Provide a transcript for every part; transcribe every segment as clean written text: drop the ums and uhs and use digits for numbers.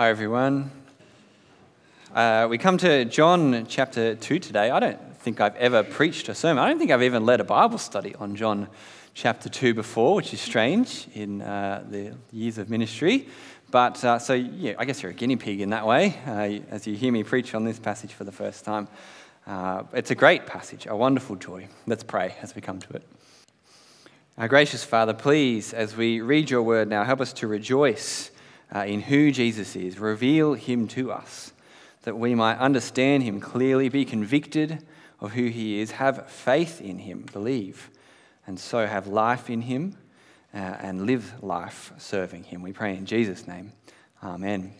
Hi everyone. We come to John chapter 2 today. I don't think I've ever preached a sermon. I don't think I've even led a Bible study on John chapter 2 before, which is strange in the years of ministry. But so, I guess you're a guinea pig in that way as you hear me preach on this passage for the first time. It's a great passage, a wonderful joy. Let's pray as we come to it. Our gracious Father, please, as we read your word now, help us to rejoice in who Jesus is. Reveal him to us, that we might understand him clearly, be convicted of who he is, have faith in him, believe, and so have life in him and live life serving him. We pray in Jesus' name. Amen.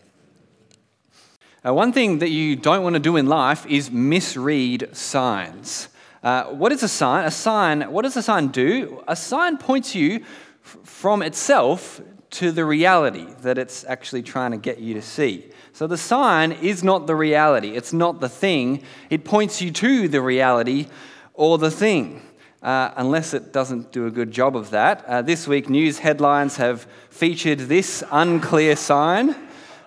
One thing that you don't want to do in life is misread signs. What is a sign? A sign, what does a sign do? A sign points you from itself to the reality that it's actually trying to get you to see. So the sign is not the reality. It's not the thing. It points you to the reality or the thing, unless it doesn't do a good job of that. This week, news headlines have featured this unclear sign.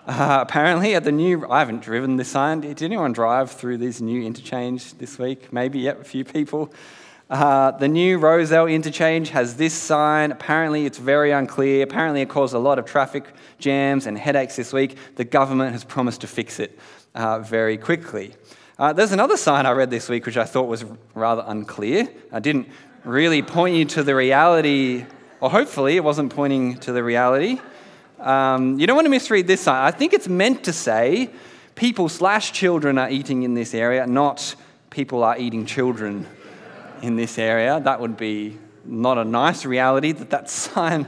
Apparently, at the new... I haven't driven this sign. Did anyone drive through this new interchange this week? Maybe, yep, a few people. The new Roselle interchange has this sign. Apparently, it's very unclear. Apparently, it caused a lot of traffic jams and headaches this week. The government has promised to fix it very quickly. There's another sign I read this week, which I thought was rather unclear. I didn't really point you to the reality, or hopefully it wasn't pointing to the reality. You don't want to misread this sign. I think it's meant to say people/children are eating in this area, not people are eating children in this area. That would be not a nice reality that sign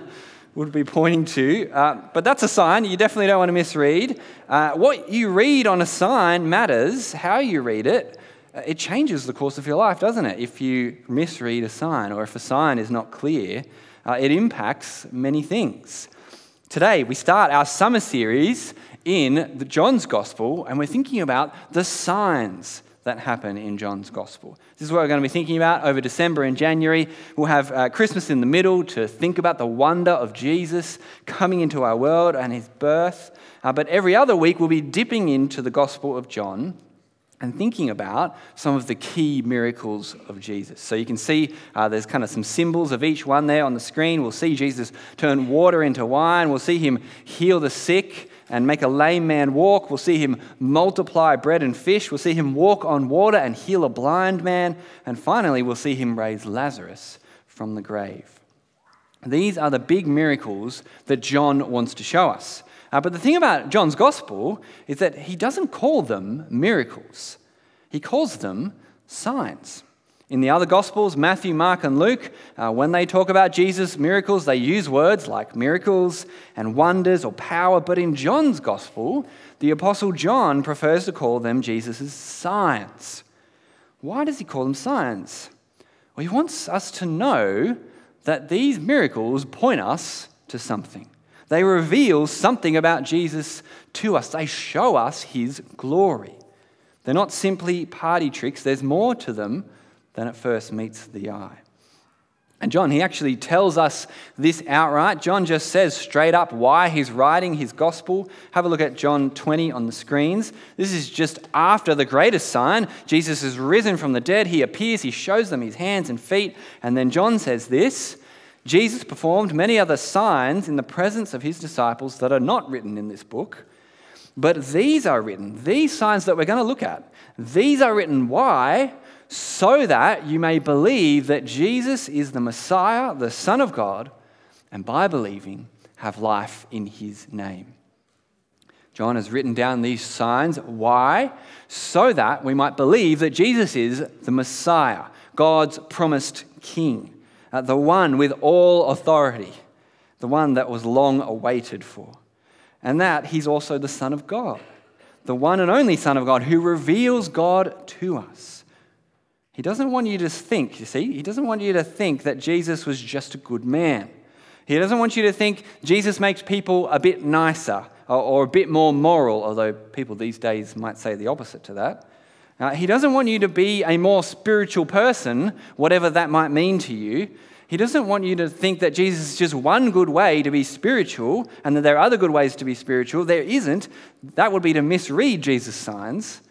would be pointing to. But that's a sign you definitely don't want to misread. What you read on a sign matters. How you read it, it changes the course of your life, doesn't it? If you misread a sign or if a sign is not clear, it impacts many things. Today, we start our summer series in John's Gospel, and we're thinking about the signs that happen in John's Gospel. This is what we're going to be thinking about over December and January. We'll have Christmas in the middle to think about the wonder of Jesus coming into our world and his birth. But every other week, we'll be dipping into the Gospel of John and thinking about some of the key miracles of Jesus. So you can see there's kind of some symbols of each one there on the screen. We'll see Jesus turn water into wine. We'll see him heal the sick and make a lame man walk. We'll see him multiply bread and fish. We'll see him walk on water and heal a blind man. And finally, we'll see him raise Lazarus from the grave. These are the big miracles that John wants to show us. But the thing about John's Gospel is that he doesn't call them miracles. He calls them signs. In the other Gospels, Matthew, Mark, and Luke, when they talk about Jesus' miracles, they use words like miracles and wonders or power. But in John's Gospel, the Apostle John prefers to call them Jesus' signs. Why does he call them signs? Well, he wants us to know that these miracles point us to something. They reveal something about Jesus to us. They show us his glory. They're not simply party tricks. There's more to them than at first meets the eye. And John, he actually tells us this outright. John just says straight up why he's writing his gospel. Have a look at John 20 on the screens. This is just after the greatest sign. Jesus is risen from the dead. He appears. He shows them his hands and feet. And then John says this: Jesus performed many other signs in the presence of his disciples that are not written in this book, but these are written, these signs that we're going to look at. These are written, why? So that you may believe that Jesus is the Messiah, the Son of God, and by believing, have life in his name. John has written down these signs, why? So that we might believe that Jesus is the Messiah, God's promised King. The one with all authority, the one that was long awaited for, and that he's also the Son of God, the one and only Son of God who reveals God to us. He doesn't want you to think, you see, he doesn't want you to think that Jesus was just a good man. He doesn't want you to think Jesus makes people a bit nicer or a bit more moral, although people these days might say the opposite to that. He doesn't want you to be a more spiritual person, whatever that might mean to you. He doesn't want you to think that Jesus is just one good way to be spiritual and that there are other good ways to be spiritual. There isn't. That would be to misread Jesus' signs.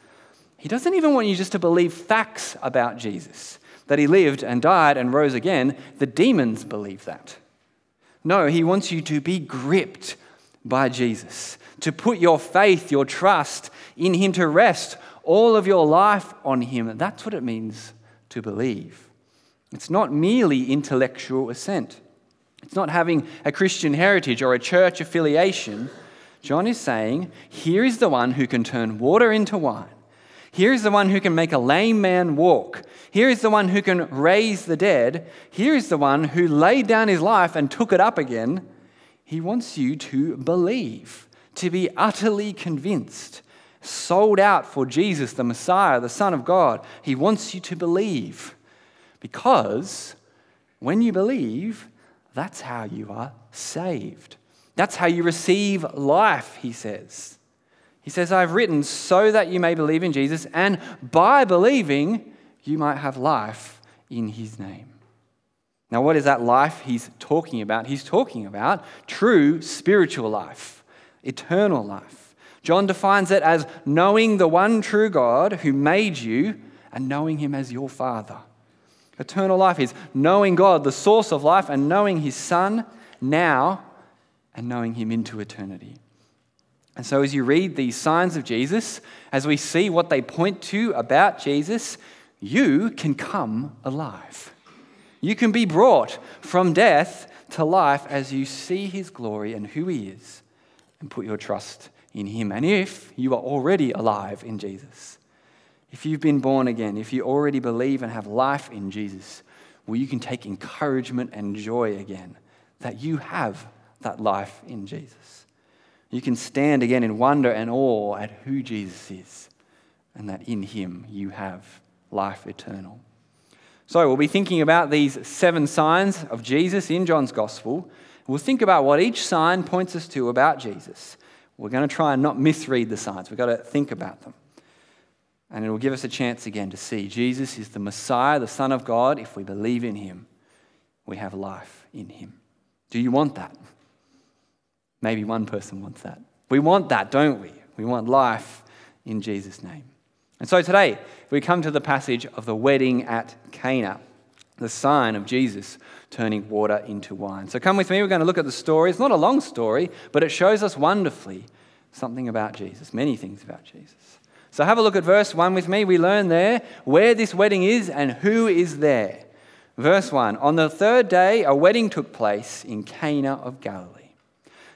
He doesn't even want you just to believe facts about Jesus, that he lived and died and rose again. The demons believe that. No, he wants you to be gripped by Jesus, to put your faith, your trust in him, to rest all of your life on him. That's what it means to believe. It's not merely intellectual assent. It's not having a Christian heritage or a church affiliation. John is saying, here is the one who can turn water into wine. Here is the one who can make a lame man walk. Here is the one who can raise the dead. Here is the one who laid down his life and took it up again. He wants you to believe, to be utterly convinced, sold out for Jesus, the Messiah, the Son of God. He wants you to believe, because when you believe, that's how you are saved. That's how you receive life, he says. He says, I've written so that you may believe in Jesus, and by believing, you might have life in his name. Now, what is that life he's talking about? He's talking about true spiritual life, eternal life. John defines it as knowing the one true God who made you and knowing him as your Father. Eternal life is knowing God, the source of life, and knowing his Son now and knowing him into eternity. And so as you read these signs of Jesus, as we see what they point to about Jesus, you can come alive. You can be brought from death to life as you see his glory and who he is and put your trust in him. And if you are already alive in Jesus, if you've been born again, if you already believe and have life in Jesus, well, you can take encouragement and joy again that you have that life in Jesus. You can stand again in wonder and awe at who Jesus is and that in him you have life eternal. So we'll be thinking about these 7 signs of Jesus in John's Gospel. We'll think about what each sign points us to about Jesus. We're going to try and not misread the signs. We've got to think about them. And it will give us a chance again to see Jesus is the Messiah, the Son of God. If we believe in him, we have life in him. Do you want that? Maybe one person wants that. We want that, don't we? We want life in Jesus' name. And so today, we come to the passage of the wedding at Cana, the sign of Jesus turning water into wine. So come with me, we're going to look at the story. It's not a long story, but it shows us wonderfully something about Jesus, many things about Jesus. So have a look at verse 1 with me. We learn there where this wedding is and who is there. Verse 1, on the 3rd day, a wedding took place in Cana of Galilee.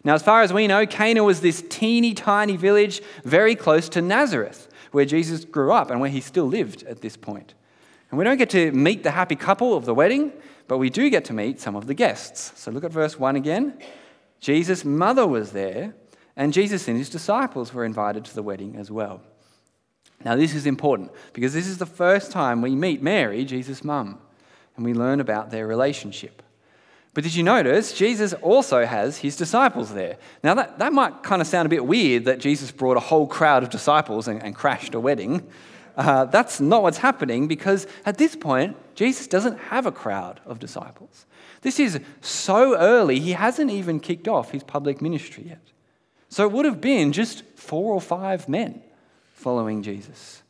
Now, as far as we know, Cana was this teeny tiny village very close to Nazareth, where Jesus grew up and where he still lived at this point. And we don't get to meet the happy couple of the wedding, but we do get to meet some of the guests. So look at verse 1 again. Jesus' mother was there, and Jesus and his disciples were invited to the wedding as well. Now, this is important because this is the first time we meet Mary, Jesus' mum, and we learn about their relationship. But did you notice Jesus also has his disciples there? Now that might kind of sound a bit weird that Jesus brought a whole crowd of disciples and crashed a wedding. That's not what's happening, because at this point, Jesus doesn't have a crowd of disciples. This is so early, he hasn't even kicked off his public ministry yet. So it would have been just 4 or 5 men following Jesus.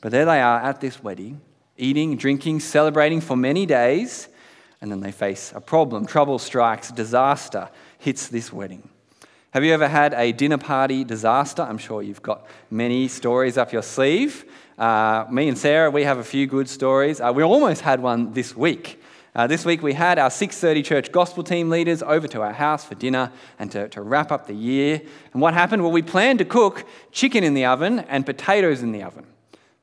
But there they are at this wedding, eating, drinking, celebrating for many days. And then they face a problem. Trouble strikes, disaster hits this wedding. Have you ever had a dinner party disaster? I'm sure you've got many stories up your sleeve. Me and Sarah, we have a few good stories. We almost had one this week. This week we had our 6:30 church gospel team leaders over to our house for dinner and to wrap up the year. And what happened? Well, we planned to cook chicken in the oven and potatoes in the oven.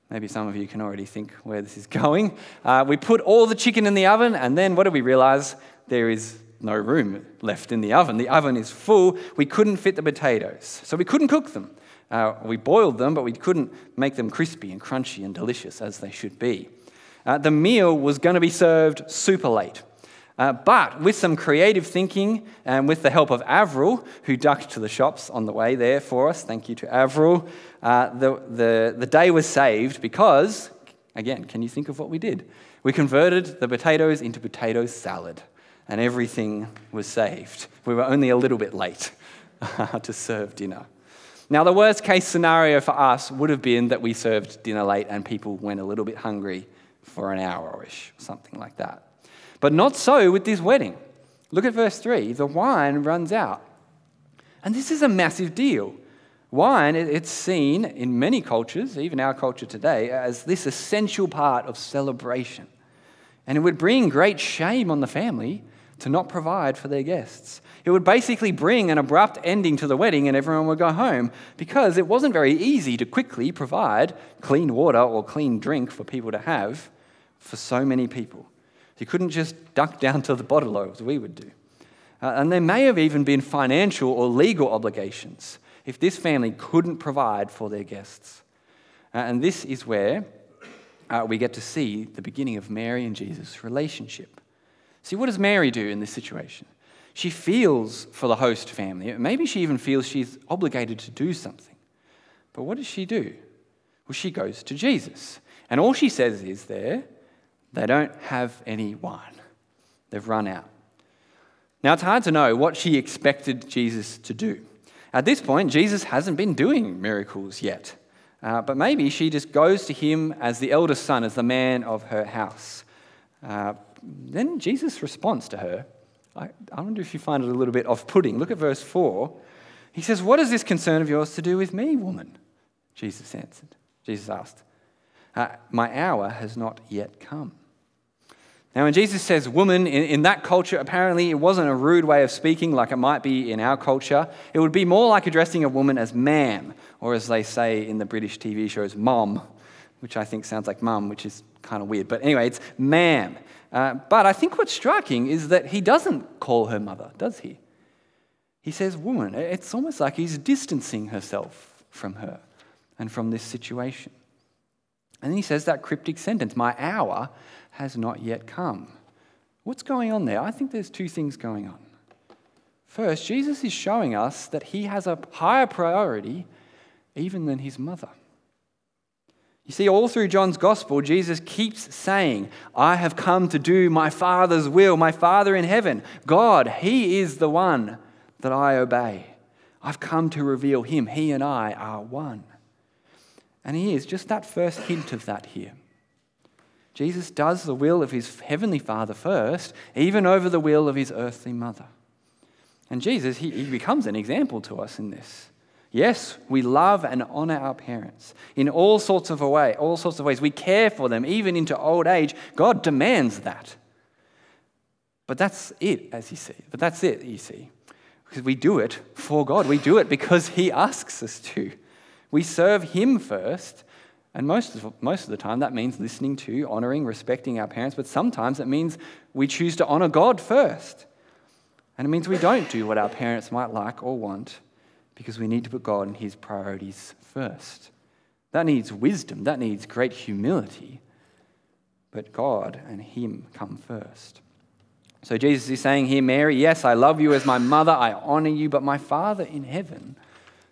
Maybe some of you can already think where this is going. We put all the chicken in the oven, and then what do we realise? There is no room left in the oven. The oven is full. We couldn't fit the potatoes, so we couldn't cook them. We boiled them, but we couldn't make them crispy and crunchy and delicious as they should be. The meal was going to be served super late. But with some creative thinking and with the help of Avril, who ducked to the shops on the way there for us, thank you to Avril, the day was saved because, again, can you think of what we did? We converted the potatoes into potato salad, and everything was saved. We were only a little bit late to serve dinner. Now, the worst case scenario for us would have been that we served dinner late and people went a little bit hungry for an hour-ish, something like that. But not so with this wedding. Look at verse 3. The wine runs out. And this is a massive deal. Wine, it's seen in many cultures, even our culture today, as this essential part of celebration. And it would bring great shame on the family to not provide for their guests. It would basically bring an abrupt ending to the wedding and everyone would go home, because it wasn't very easy to quickly provide clean water or clean drink for people to have for so many people. You couldn't just duck down to the bottle as we would do. And there may have even been financial or legal obligations if this family couldn't provide for their guests. And this is where we get to see the beginning of Mary and Jesus' relationship. See, what does Mary do in this situation? She feels for the host family. Maybe she even feels she's obligated to do something. But what does she do? Well, she goes to Jesus. And all she says is there, they don't have any wine. They've run out. Now, it's hard to know what she expected Jesus to do. At this point, Jesus hasn't been doing miracles yet. But maybe she just goes to him as the eldest son, as the man of her house. Then Jesus responds to her. I wonder if you find it a little bit off-putting. Look at verse 4. He says, "What is this concern of yours to do with me, woman?" Jesus asked, "My hour has not yet come." Now, when Jesus says woman, in that culture, apparently it wasn't a rude way of speaking like it might be in our culture. It would be more like addressing a woman as ma'am, or as they say in the British TV shows, mom, which I think sounds like mum, which is kind of weird. But anyway, it's ma'am. But I think what's striking is that he doesn't call her mother, does he? He says woman. It's almost like he's distancing herself from her and from this situation. And then he says that cryptic sentence, "My hour has not yet come." What's going on there? I think there's two things going on. First, Jesus is showing us that he has a higher priority even than his mother. You see, all through John's gospel, Jesus keeps saying, "I have come to do my Father's will, my Father in heaven. God, he is the one that I obey. I've come to reveal him. He and I are one." And he is just that first hint of that here. Jesus does the will of his heavenly Father first, even over the will of his earthly mother. And Jesus, he becomes an example to us in this. Yes, we love and honor our parents in all sorts of ways. We care for them, even into old age. God demands that. But that's it, you see. Because we do it for God. We do it because he asks us to. We serve him first. And most of the time, that means listening to, honoring, respecting our parents. But sometimes it means we choose to honor God first. And it means we don't do what our parents might like or want, because we need to put God and his priorities first. That needs wisdom. That needs great humility. But God and him come first. So Jesus is saying here, Mary, yes, I love you as my mother. I honor you. But my Father in heaven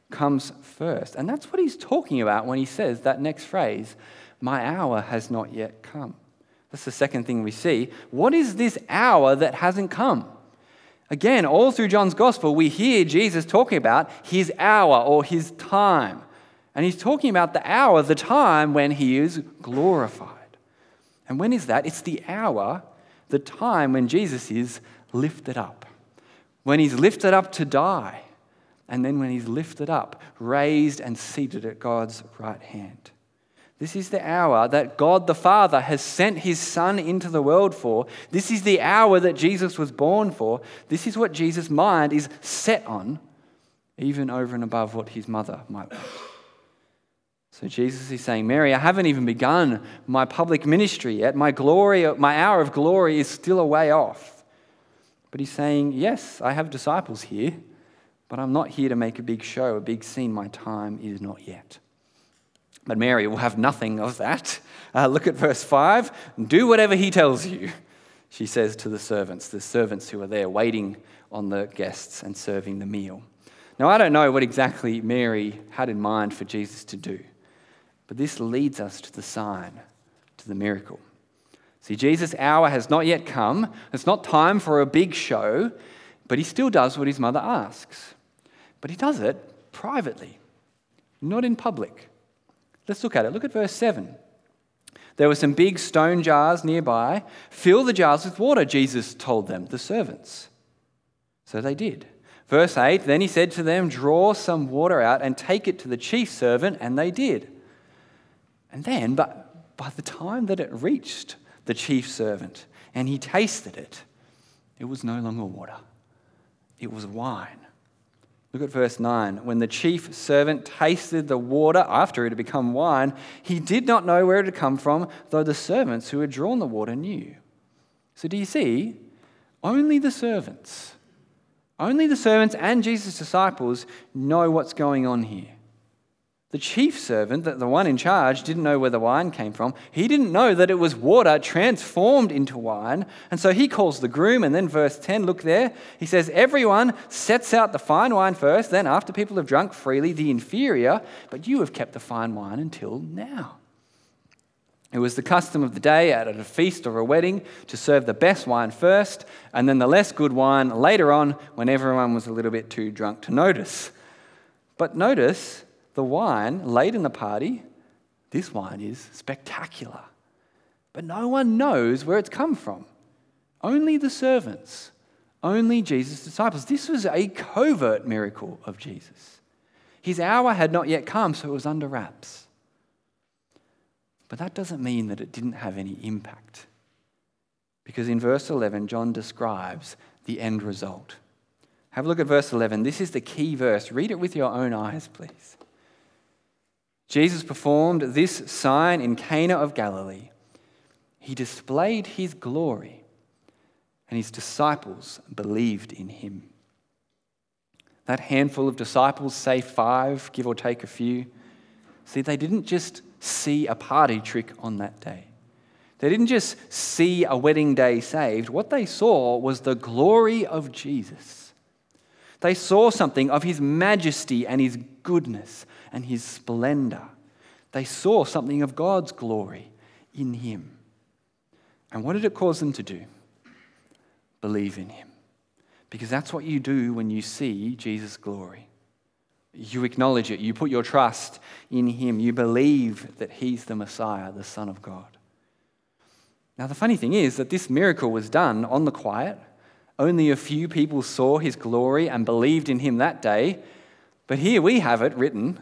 comes first. And that's what he's talking about when he says that next phrase, "My hour has not yet come." That's the second thing we see. What is this hour that hasn't come? Again, all through John's gospel, we hear Jesus talking about his hour or his time. And he's talking about the hour, the time when he is glorified. And when is that? It's the hour, the time when Jesus is lifted up. When he's lifted up to die. And then when he's lifted up, raised and seated at God's right hand. This is the hour that God the Father has sent his Son into the world for. This is the hour that Jesus was born for. This is what Jesus' mind is set on, even over and above what his mother might want. So Jesus is saying, Mary, I haven't even begun my public ministry yet. My hour of glory is still a way off. But he's saying, yes, I have disciples here. But I'm not here to make a big show, a big scene. My time is not yet. But Mary will have nothing of that. Look at verse 5. "Do whatever he tells you," she says to the servants who are there waiting on the guests and serving the meal. Now, I don't know what exactly Mary had in mind for Jesus to do, but this leads us to the sign, to the miracle. See, Jesus' hour has not yet come. It's not time for a big show, but he still does what his mother asks. But he does it privately, not in public. Let's look at it. Look at verse 7. There were some big stone jars nearby. Fill the jars with water, Jesus told them, the servants. So they did. Verse 8, then he said to them, draw some water out and take it to the chief servant, and they did. And then, but by the time that it reached the chief servant and he tasted it, it was no longer water. It was wine. Look at verse 9. When the chief servant tasted the water after it had become wine, he did not know where it had come from, though the servants who had drawn the water knew. So do you see? Only the servants and Jesus' disciples know what's going on here. The chief servant, the one in charge, didn't know where the wine came from. He didn't know that it was water transformed into wine. And so he calls the groom, and then verse 10, look there. He says, everyone sets out the fine wine first, then after people have drunk freely, the inferior, but you have kept the fine wine until now. It was the custom of the day at a feast or a wedding to serve the best wine first, and then the less good wine later on when everyone was a little bit too drunk to notice. But notice, the wine late in the party, this wine is spectacular. But no one knows where it's come from. Only the servants, only Jesus' disciples. This was a covert miracle of Jesus. His hour had not yet come, so it was under wraps. But that doesn't mean that it didn't have any impact. Because in verse 11, John describes the end result. Have a look at verse 11. This is the key verse. Read it with your own eyes, please. Jesus performed this sign in Cana of Galilee. He displayed his glory, and his disciples believed in him. That handful of disciples, say 5, give or take a few. See, they didn't just see a party trick on that day. They didn't just see a wedding day saved. What they saw was the glory of Jesus. They saw something of his majesty and his goodness and his splendor. They saw something of God's glory in him. And what did it cause them to do? Believe in him. Because that's what you do when you see Jesus' glory. You acknowledge it. You put your trust in him. You believe that he's the Messiah, the Son of God. Now, the funny thing is that this miracle was done on the quiet. Only a few people saw his glory and believed in him that day. But here we have it written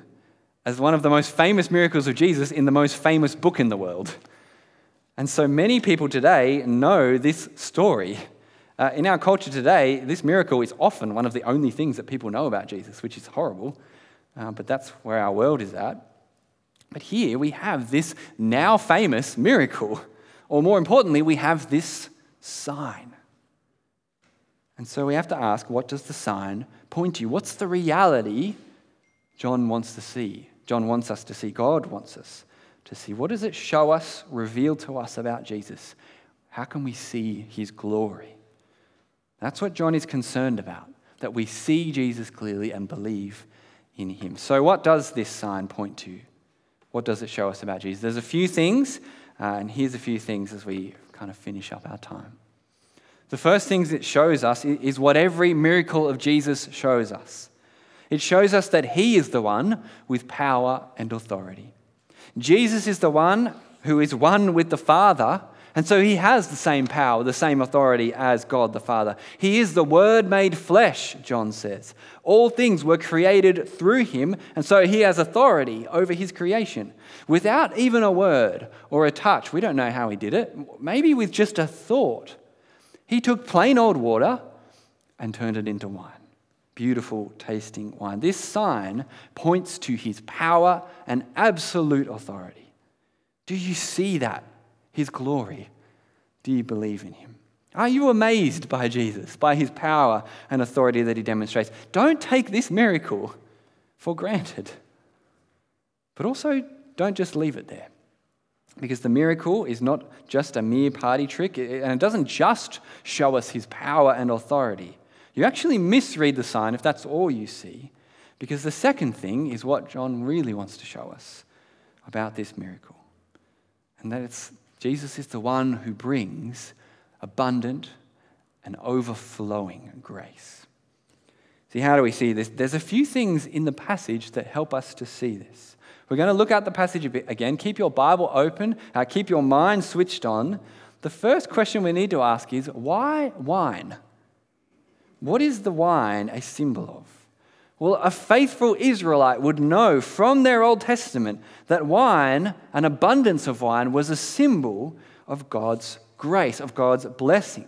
as one of the most famous miracles of Jesus in the most famous book in the world. And so many people today know this story. In our culture today, this miracle is often one of the only things that people know about Jesus, which is horrible, but that's where our world is at. But here we have this now famous miracle, or more importantly, we have this sign. And so we have to ask, what does the sign point to? What's the reality John wants to see? John wants us to see. God wants us to see. What does it show us, reveal to us about Jesus? How can we see his glory? That's what John is concerned about, that we see Jesus clearly and believe in him. So what does this sign point to? What does it show us about Jesus? There's a few things, and here's a few things as we kind of finish up our time. The first thing it shows us is what every miracle of Jesus shows us. It shows us that he is the one with power and authority. Jesus is the one who is one with the Father, and so he has the same power, the same authority as God the Father. He is the Word made flesh, John says. All things were created through him, and so he has authority over his creation. Without even a word or a touch, we don't know how he did it, maybe with just a thought, he took plain old water and turned it into wine. Beautiful tasting wine. This sign points to his power and absolute authority. Do you see that? His glory. Do you believe in him? Are you amazed by Jesus, by his power and authority that he demonstrates? Don't take this miracle for granted. But also, don't just leave it there. Because the miracle is not just a mere party trick, and it doesn't just show us his power and authority. You actually misread the sign if that's all you see, because the second thing is what John really wants to show us about this miracle, and that it's Jesus is the one who brings abundant and overflowing grace. See, how do we see this? There's a few things in the passage that help us to see this. We're going to look at the passage a bit again. Keep your Bible open. Keep your mind switched on. The first question we need to ask is, why wine? What is the wine a symbol of? Well, a faithful Israelite would know from their Old Testament that wine, an abundance of wine, was a symbol of God's grace, of God's blessing.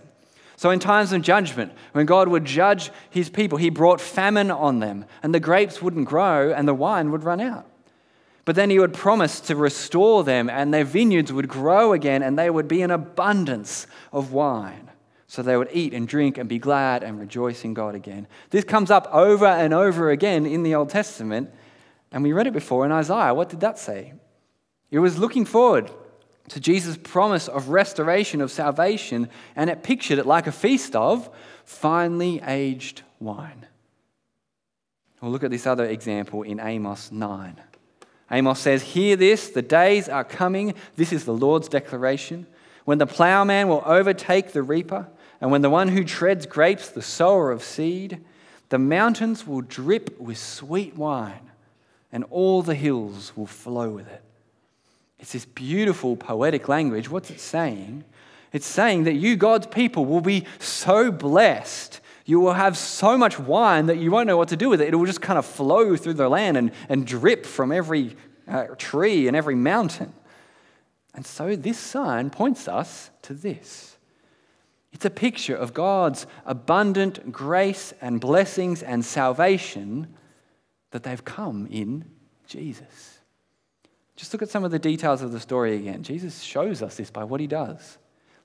So in times of judgment, when God would judge his people, he brought famine on them, and the grapes wouldn't grow and the wine would run out. But then he would promise to restore them, and their vineyards would grow again, and they would be an abundance of wine. So they would eat and drink and be glad and rejoice in God again. This comes up over and over again in the Old Testament, and we read it before in Isaiah. What did that say? It was looking forward to Jesus' promise of restoration, of salvation, and it pictured it like a feast of finely aged wine. We'll look at this other example in Amos 9. Amos says, "Hear this, the days are coming. This is the Lord's declaration. When the plowman will overtake the reaper, and when the one who treads grapes, the sower of seed, the mountains will drip with sweet wine, and all the hills will flow with it." It's this beautiful poetic language. What's it saying? It's saying that you, God's people, will be so blessed. You will have so much wine that you won't know what to do with it. It will just kind of flow through the land and drip from every tree and every mountain. And so this sign points us to this. It's a picture of God's abundant grace and blessings and salvation that they've come in Jesus. Just look at some of the details of the story again. Jesus shows us this by what he does.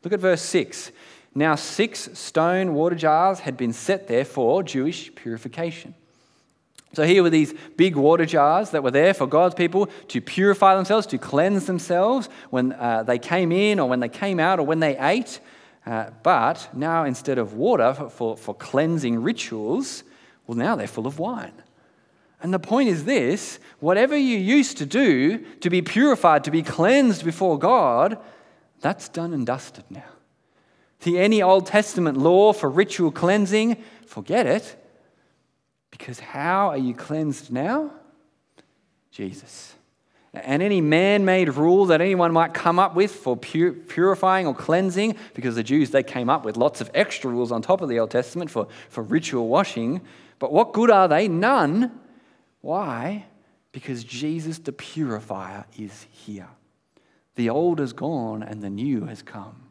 Look at verse 6. Now 6 stone water jars had been set there for Jewish purification. So here were these big water jars that were there for God's people to purify themselves, to cleanse themselves when they came in or when they came out or when they ate. But now instead of water for cleansing rituals, well, now they're full of wine. And the point is this: whatever you used to do to be purified, to be cleansed before God, that's done and dusted now. See, any Old Testament law for ritual cleansing, forget it. Because how are you cleansed now? Jesus. And any man-made rule that anyone might come up with for purifying or cleansing, because the Jews, they came up with lots of extra rules on top of the Old Testament for ritual washing. But what good are they? None. Why? Because Jesus the purifier is here. The old is gone and the new has come.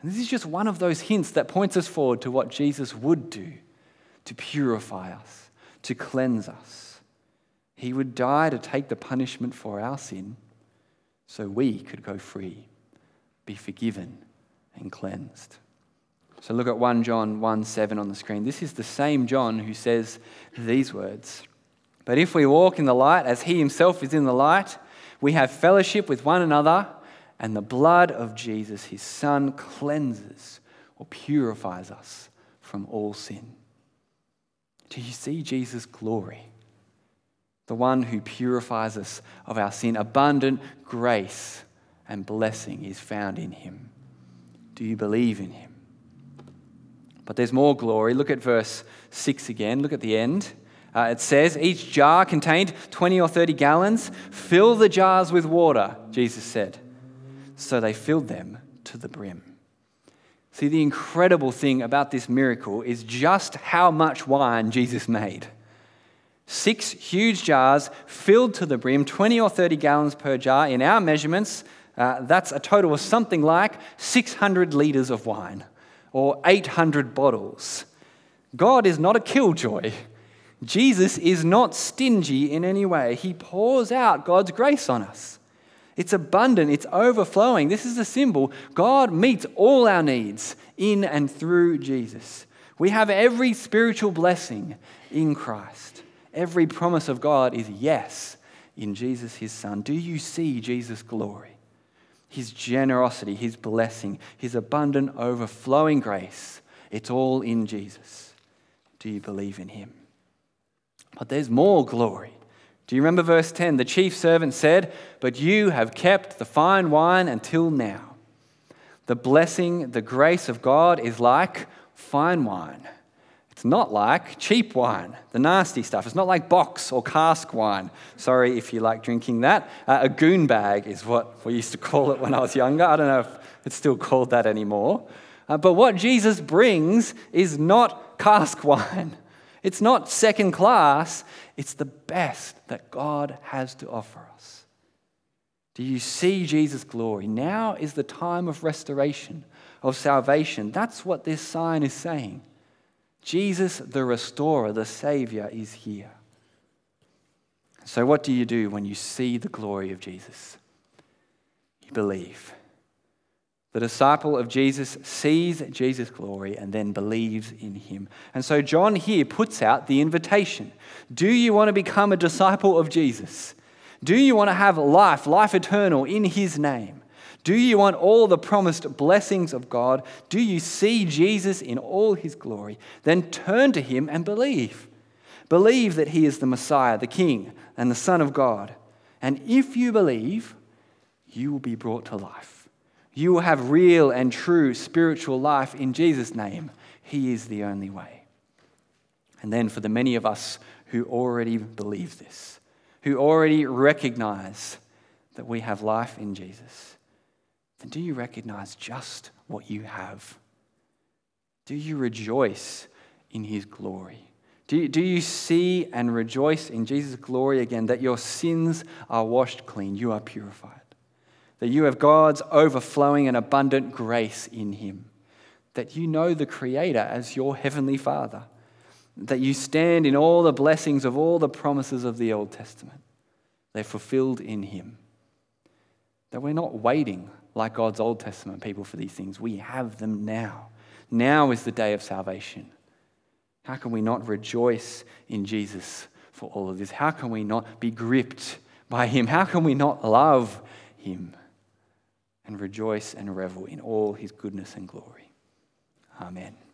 And this is just one of those hints that points us forward to what Jesus would do. To purify us, to cleanse us. He would die to take the punishment for our sin so we could go free, be forgiven and cleansed. So look at 1 John 1:7 on the screen. This is the same John who says these words, "But if we walk in the light as he himself is in the light, we have fellowship with one another, and the blood of Jesus, his son, cleanses or purifies us from all sin." Do you see Jesus' glory? The one who purifies us of our sin. Abundant grace and blessing is found in him. Do you believe in him? But there's more glory. Look at verse 6 again. Look at the end. It says, "Each jar contained 20 or 30 gallons. Fill the jars with water," Jesus said. So they filled them to the brim. See, the incredible thing about this miracle is just how much wine Jesus made. 6 huge jars filled to the brim, 20 or 30 gallons per jar. In our measurements, that's a total of something like 600 litres of wine or 800 bottles. God is not a killjoy. Jesus is not stingy in any way. He pours out God's grace on us. It's abundant. It's overflowing. This is a symbol. God meets all our needs in and through Jesus. We have every spiritual blessing in Christ. Every promise of God is yes in Jesus, his son. Do you see Jesus' glory? His generosity, his blessing, his abundant overflowing grace. It's all in Jesus. Do you believe in him? But there's more glory. Do you remember verse 10? The chief servant said, "But you have kept the fine wine until now." The blessing, the grace of God is like fine wine. It's not like cheap wine, the nasty stuff. It's not like box or cask wine. Sorry if you like drinking that. A goon bag is what we used to call it when I was younger. I don't know if it's still called that anymore. But what Jesus brings is not cask wine. It's not second class. It's the best that God has to offer us. Do you see Jesus' glory? Now is the time of restoration, of salvation. That's what this sign is saying. Jesus, the restorer, the Savior, is here. So what do you do when you see the glory of Jesus? You believe. The disciple of Jesus sees Jesus' glory and then believes in him. And so John here puts out the invitation. Do you want to become a disciple of Jesus? Do you want to have life eternal in his name? Do you want all the promised blessings of God? Do you see Jesus in all his glory? Then turn to him and believe. Believe that he is the Messiah, the King, and the Son of God. And if you believe, you will be brought to life. You will have real and true spiritual life in Jesus' name. He is the only way. And then for the many of us who already believe this, who already recognize that we have life in Jesus, then do you recognize just what you have? Do you rejoice in his glory? Do you see and rejoice in Jesus' glory again, that your sins are washed clean, you are purified, that you have God's overflowing and abundant grace in him, that you know the Creator as your heavenly Father, that you stand in all the blessings of all the promises of the Old Testament. They're fulfilled in him. That we're not waiting like God's Old Testament people for these things. We have them now. Now is the day of salvation. How can we not rejoice in Jesus for all of this? How can we not be gripped by him? How can we not love him and rejoice and revel in all his goodness and glory? Amen.